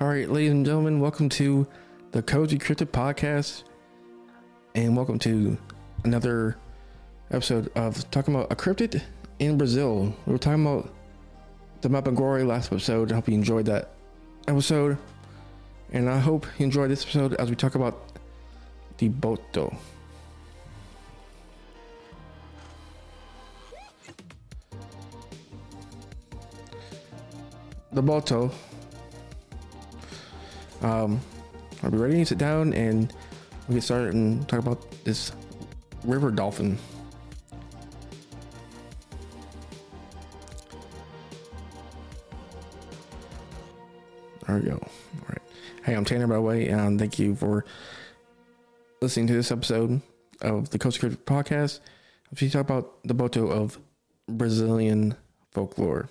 All right, ladies and gentlemen, welcome to the Cozy Cryptid Podcast, and welcome to another episode of talking about a cryptid in Brazil. We were talking about the Mapinguari last episode. I hope you enjoyed that episode, and I hope you enjoy this episode as we talk about the Boto. The Boto. Are we ready to sit down and we'll get started and talk about this river dolphin? There we go. All right. Hey, I'm Tanner, by the way, and thank you for listening to this episode of the Coast Creature Podcast. We talk about the Boto of Brazilian folklore.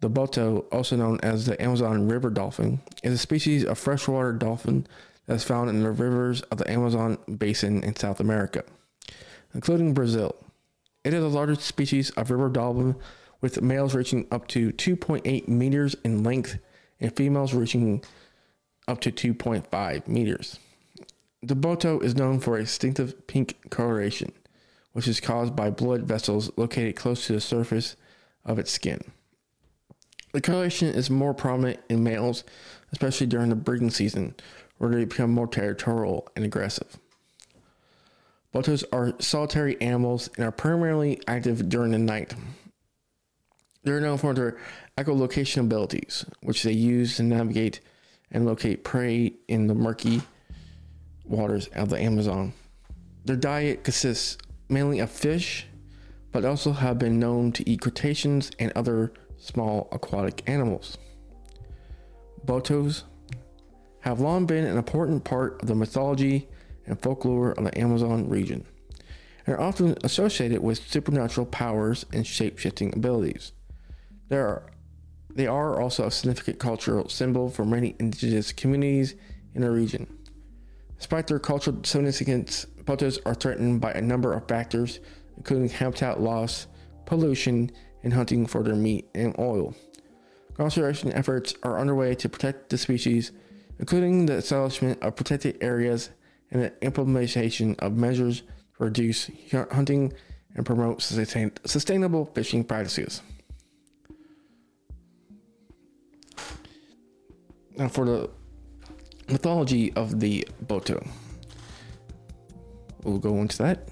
The Boto, also known as the Amazon River Dolphin, is a species of freshwater dolphin that is found in the rivers of the Amazon Basin in South America, including Brazil. It is the largest species of river dolphin, with males reaching up to 2.8 meters in length and females reaching up to 2.5 meters. The Boto is known for a distinctive pink coloration, which is caused by blood vessels located close to the surface of its skin. The coloration is more prominent in males, especially during the breeding season, where they become more territorial and aggressive. Botos are solitary animals and are primarily active during the night. They are known for their echolocation abilities, which they use to navigate and locate prey in the murky waters of the Amazon. Their diet consists mainly of fish, but also have been known to eat crustaceans and other small aquatic animals. Botos have long been an important part of the mythology and folklore of the Amazon region, and are often associated with supernatural powers and shape-shifting abilities. They are also a significant cultural symbol for many indigenous communities in the region. Despite their cultural significance, Botos are threatened by a number of factors, including habitat loss, pollution, and hunting for their meat and oil. Conservation efforts are underway to protect the species, including the establishment of protected areas and the implementation of measures to reduce hunting and promote sustainable fishing practices. Now for the mythology of the Boto. We'll go into that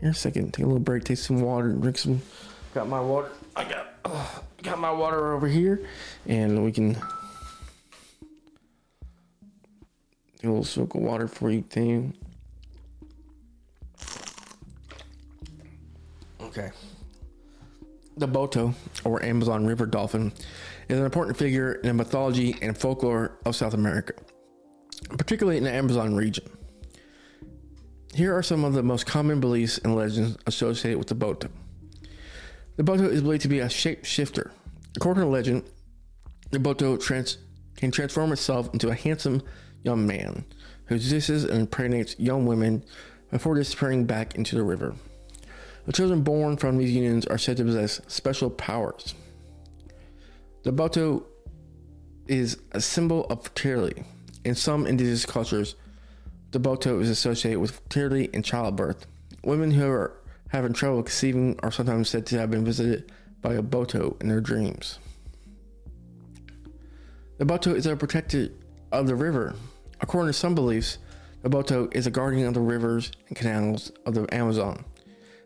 here in a second. Take a little break, take some water, and drink some. Got my water. I got my water over here, and we can do a little soak of water for you thing. Okay. The Boto, or Amazon River Dolphin, is an important figure in the mythology and folklore of South America, particularly in the Amazon region. Here are some of the most common beliefs and legends associated with the Boto. The Boto is believed to be a shapeshifter. According to legend, the Boto can transform itself into a handsome young man who seduces and impregnates young women before disappearing back into the river. The children born from these unions are said to possess special powers. The Boto is a symbol of fertility. In some indigenous cultures, the Boto is associated with fertility and childbirth. Women who are having trouble conceiving are sometimes said to have been visited by a Boto in their dreams. The Boto is a protector of the river. According to some beliefs, the Boto is a guardian of the rivers and canals of the Amazon.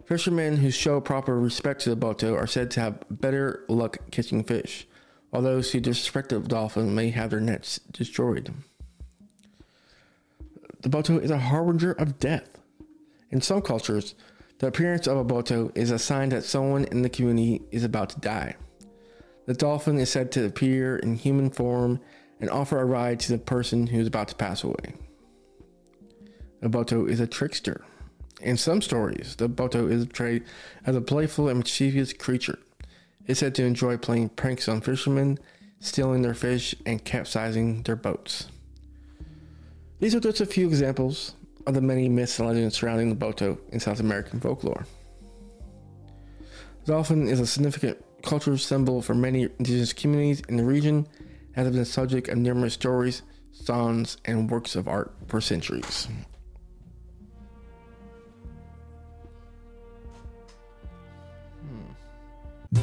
Fishermen who show proper respect to the Boto are said to have better luck catching fish, while those who disrespect the dolphin may have their nets destroyed. The Boto is a harbinger of death. In some cultures, the appearance of a Boto is a sign that someone in the community is about to die. The dolphin is said to appear in human form and offer a ride to the person who is about to pass away. The Boto is a trickster. In some stories, the Boto is portrayed as a playful and mischievous creature. It's said to enjoy playing pranks on fishermen, stealing their fish, and capsizing their boats. These are just a few examples of the many myths and legends surrounding the Boto in South American folklore. The dolphin is a significant cultural symbol for many indigenous communities in the region, and has been the subject of numerous stories, songs, and works of art for centuries.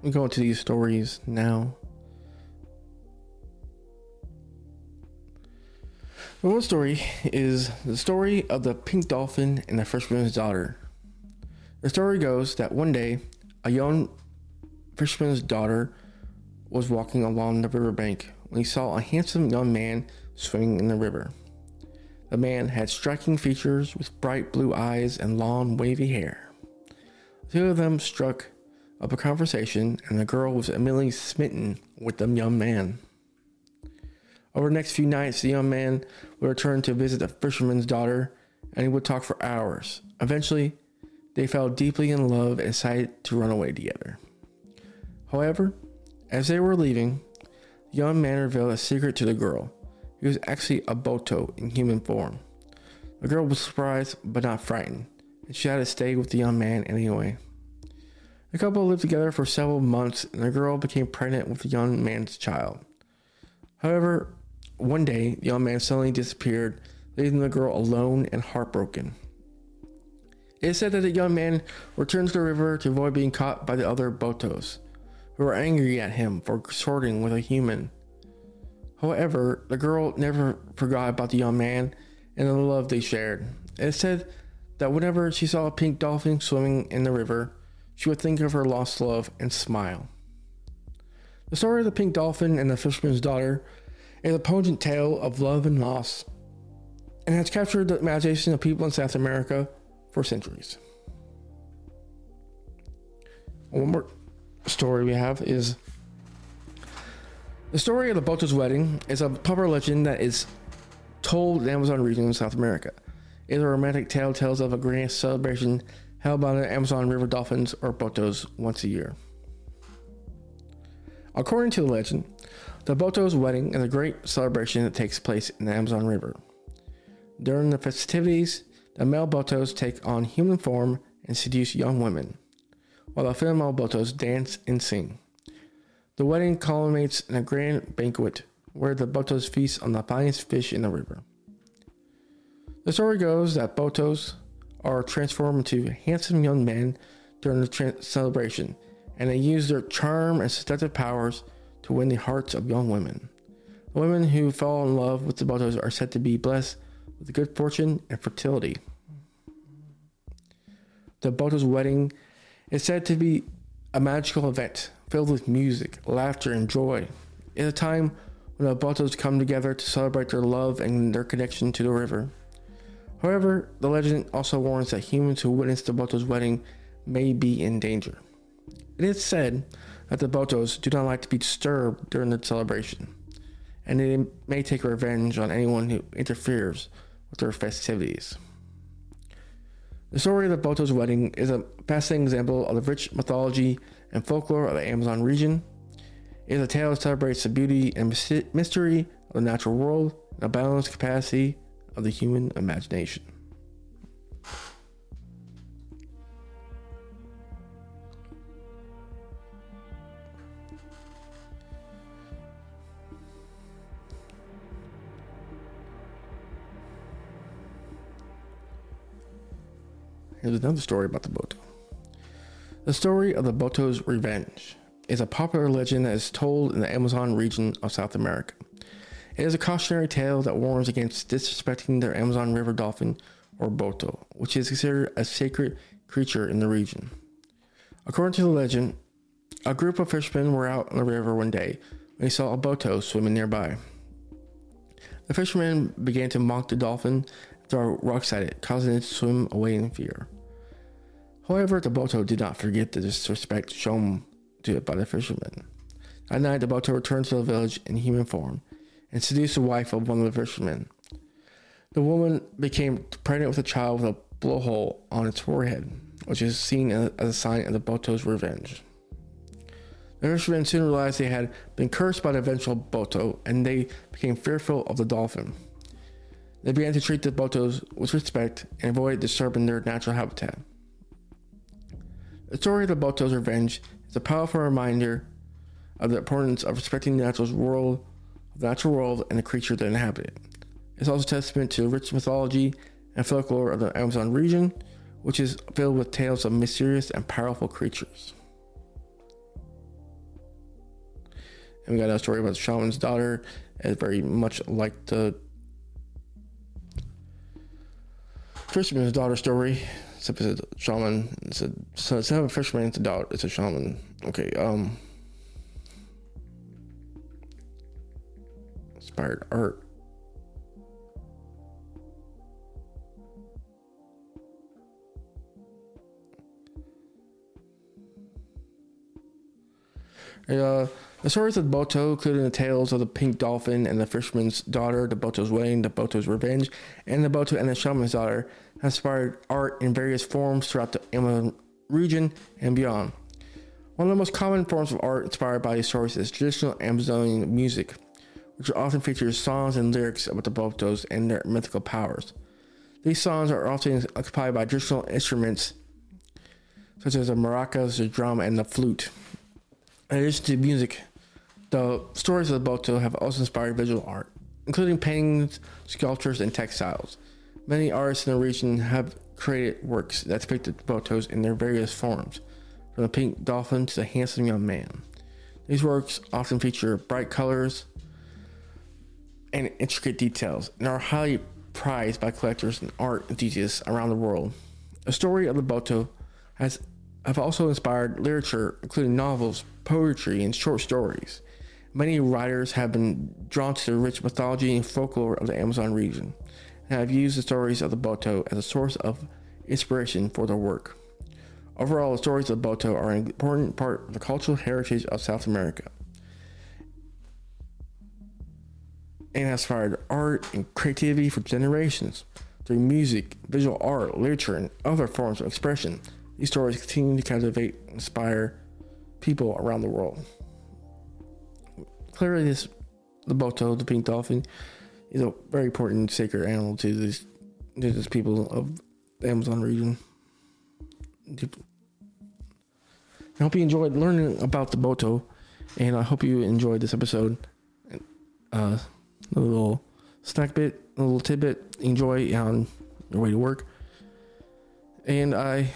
We go into these stories now. The one story is the story of the pink dolphin and the fisherman's daughter. The story goes that one day, a young fisherman's daughter was walking along the riverbank when he saw a handsome young man swimming in the river. The man had striking features with bright blue eyes and long wavy hair. The two of them struck up a conversation, and the girl was immediately smitten with the young man. Over the next few nights, the young man would return to visit the fisherman's daughter, and he would talk for hours. Eventually, they fell deeply in love and decided to run away together. However, as they were leaving, the young man revealed a secret to the girl. He was actually a Boto in human form. The girl was surprised but not frightened, and she had to stay with the young man anyway. The couple lived together for several months, and the girl became pregnant with the young man's child. However, one day, the young man suddenly disappeared, leaving the girl alone and heartbroken. It is said that the young man returned to the river to avoid being caught by the other Botos, who were angry at him for consorting with a human. However, the girl never forgot about the young man and the love they shared. It is said that whenever she saw a pink dolphin swimming in the river, she would think of her lost love and smile. The story of the pink dolphin and the fisherman's daughter is a poignant tale of love and loss, and has captured the imagination of people in South America for centuries. One more story we have is the story of the Boto's wedding is a popular legend that is told in the Amazon region of South America. It is a romantic tale tells of a grand celebration held by the Amazon River Dolphins, or Botos, once a year. According to the legend, the Boto's wedding is a great celebration that takes place in the Amazon River. During the festivities, the male Botos take on human form and seduce young women, while the female Botos dance and sing. The wedding culminates in a grand banquet where the Botos feast on the finest fish in the river. The story goes that Botos are transformed into handsome young men during the celebration, and they use their charm and seductive powers to win the hearts of young women. The women who fall in love with the Botos are said to be blessed with good fortune and fertility. The Botos wedding is said to be a magical event filled with music, laughter, and joy. It's a time when the Botos come together to celebrate their love and their connection to the river. However, the legend also warns that humans who witness the Botos wedding may be in danger. It is said that the Botos do not like to be disturbed during the celebration, and they may take revenge on anyone who interferes with their festivities. The story of the Botos wedding is a fascinating example of the rich mythology and folklore of the Amazon region. It is a tale that celebrates the beauty and mystery of the natural world and the boundless capacity of the human imagination. Here's another story about the Boto. The story of the Boto's revenge is a popular legend that is told in the Amazon region of South America. It is a cautionary tale that warns against disrespecting the Amazon River Dolphin, or Boto, which is considered a sacred creature in the region. According to the legend, a group of fishermen were out on the river one day when they saw a Boto swimming nearby. The fishermen began to mock the dolphin, throw rocks at it, causing it to swim away in fear. However, the Boto did not forget the disrespect shown to it by the fishermen. That night, the Boto returned to the village in human form and seduced the wife of one of the fishermen. The woman became pregnant with a child with a blowhole on its forehead, which is seen as a sign of the Boto's revenge. The fishermen soon realized they had been cursed by the eventual Boto, and they became fearful of the dolphin. They began to treat the Botos with respect and avoid disturbing their natural habitat. The story of the Boto's revenge is a powerful reminder of the importance of respecting the natural world, and the creature that inhabit it. It's also a testament to the rich mythology and folklore of the Amazon region, which is filled with tales of mysterious and powerful creatures. And we got a story about the shaman's daughter, and very much like the fisherman's daughter story, except it's a shaman. So it's not a fisherman, it's a daughter. It's a shaman. Okay. Inspired art. The stories of Boto, including the tales of the pink dolphin and the fisherman's daughter, the Boto's wedding, the Boto's revenge, and the Boto and the shaman's daughter, have inspired art in various forms throughout the Amazon region and beyond. One of the most common forms of art inspired by these stories is traditional Amazonian music, which often features songs and lyrics about the Botos and their mythical powers. These songs are often occupied by traditional instruments such as the maracas, the drum, and the flute. In addition to music, the stories of the Boto have also inspired visual art, including paintings, sculptures, and textiles. Many artists in the region have created works that depict the Botos in their various forms, from the pink dolphin to the handsome young man. These works often feature bright colors and intricate details, and are highly prized by collectors and art enthusiasts around the world. The story of the Boto have also inspired literature, including novels, poetry, and short stories. Many writers have been drawn to the rich mythology and folklore of the Amazon region, and have used the stories of the Boto as a source of inspiration for their work. Overall, the stories of the Boto are an important part of the cultural heritage of South America, and have inspired art and creativity for generations. Through music, visual art, literature, and other forms of expression, these stories continue to captivate and inspire people around the world. clearly this, the Boto, the pink dolphin, is a very important sacred animal to these people of the Amazon region. I hope you enjoyed learning about the Boto, and I hope you enjoyed this episode. A little snack bit, a little tidbit. Enjoy on your way to work. And I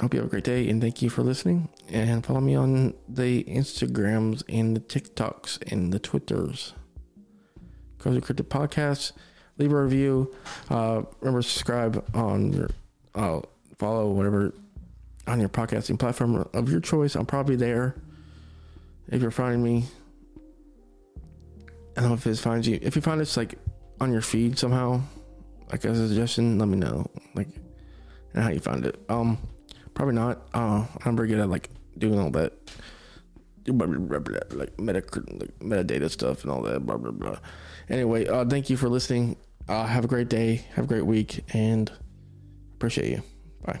hope you have a great day, and thank you for listening. And follow me on the Instagrams and the TikToks and the Twitters. Cozy Cryptid Podcast. Leave a review. Remember to subscribe on your follow, whatever, on your podcasting platform of your choice. I'm probably there if you're finding me. I don't know if this finds you. If you find us like on your feed somehow, like as a suggestion, let me know. Like and how you found it. Probably not. I'm very good at like doing all that, like metadata stuff and all that. Blah blah blah. Anyway, thank you for listening. Have a great day. Have a great week, and appreciate you. Bye.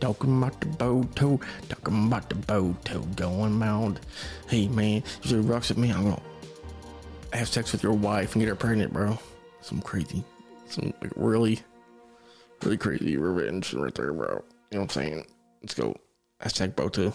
Talking about the Boto, talking about the Boto going mild. Hey man, if she rocks at me, I'm gonna have sex with your wife and get her pregnant, bro. Some crazy, some like really, really crazy revenge right there, bro. You know what I'm saying? Let's go. Hashtag Boto.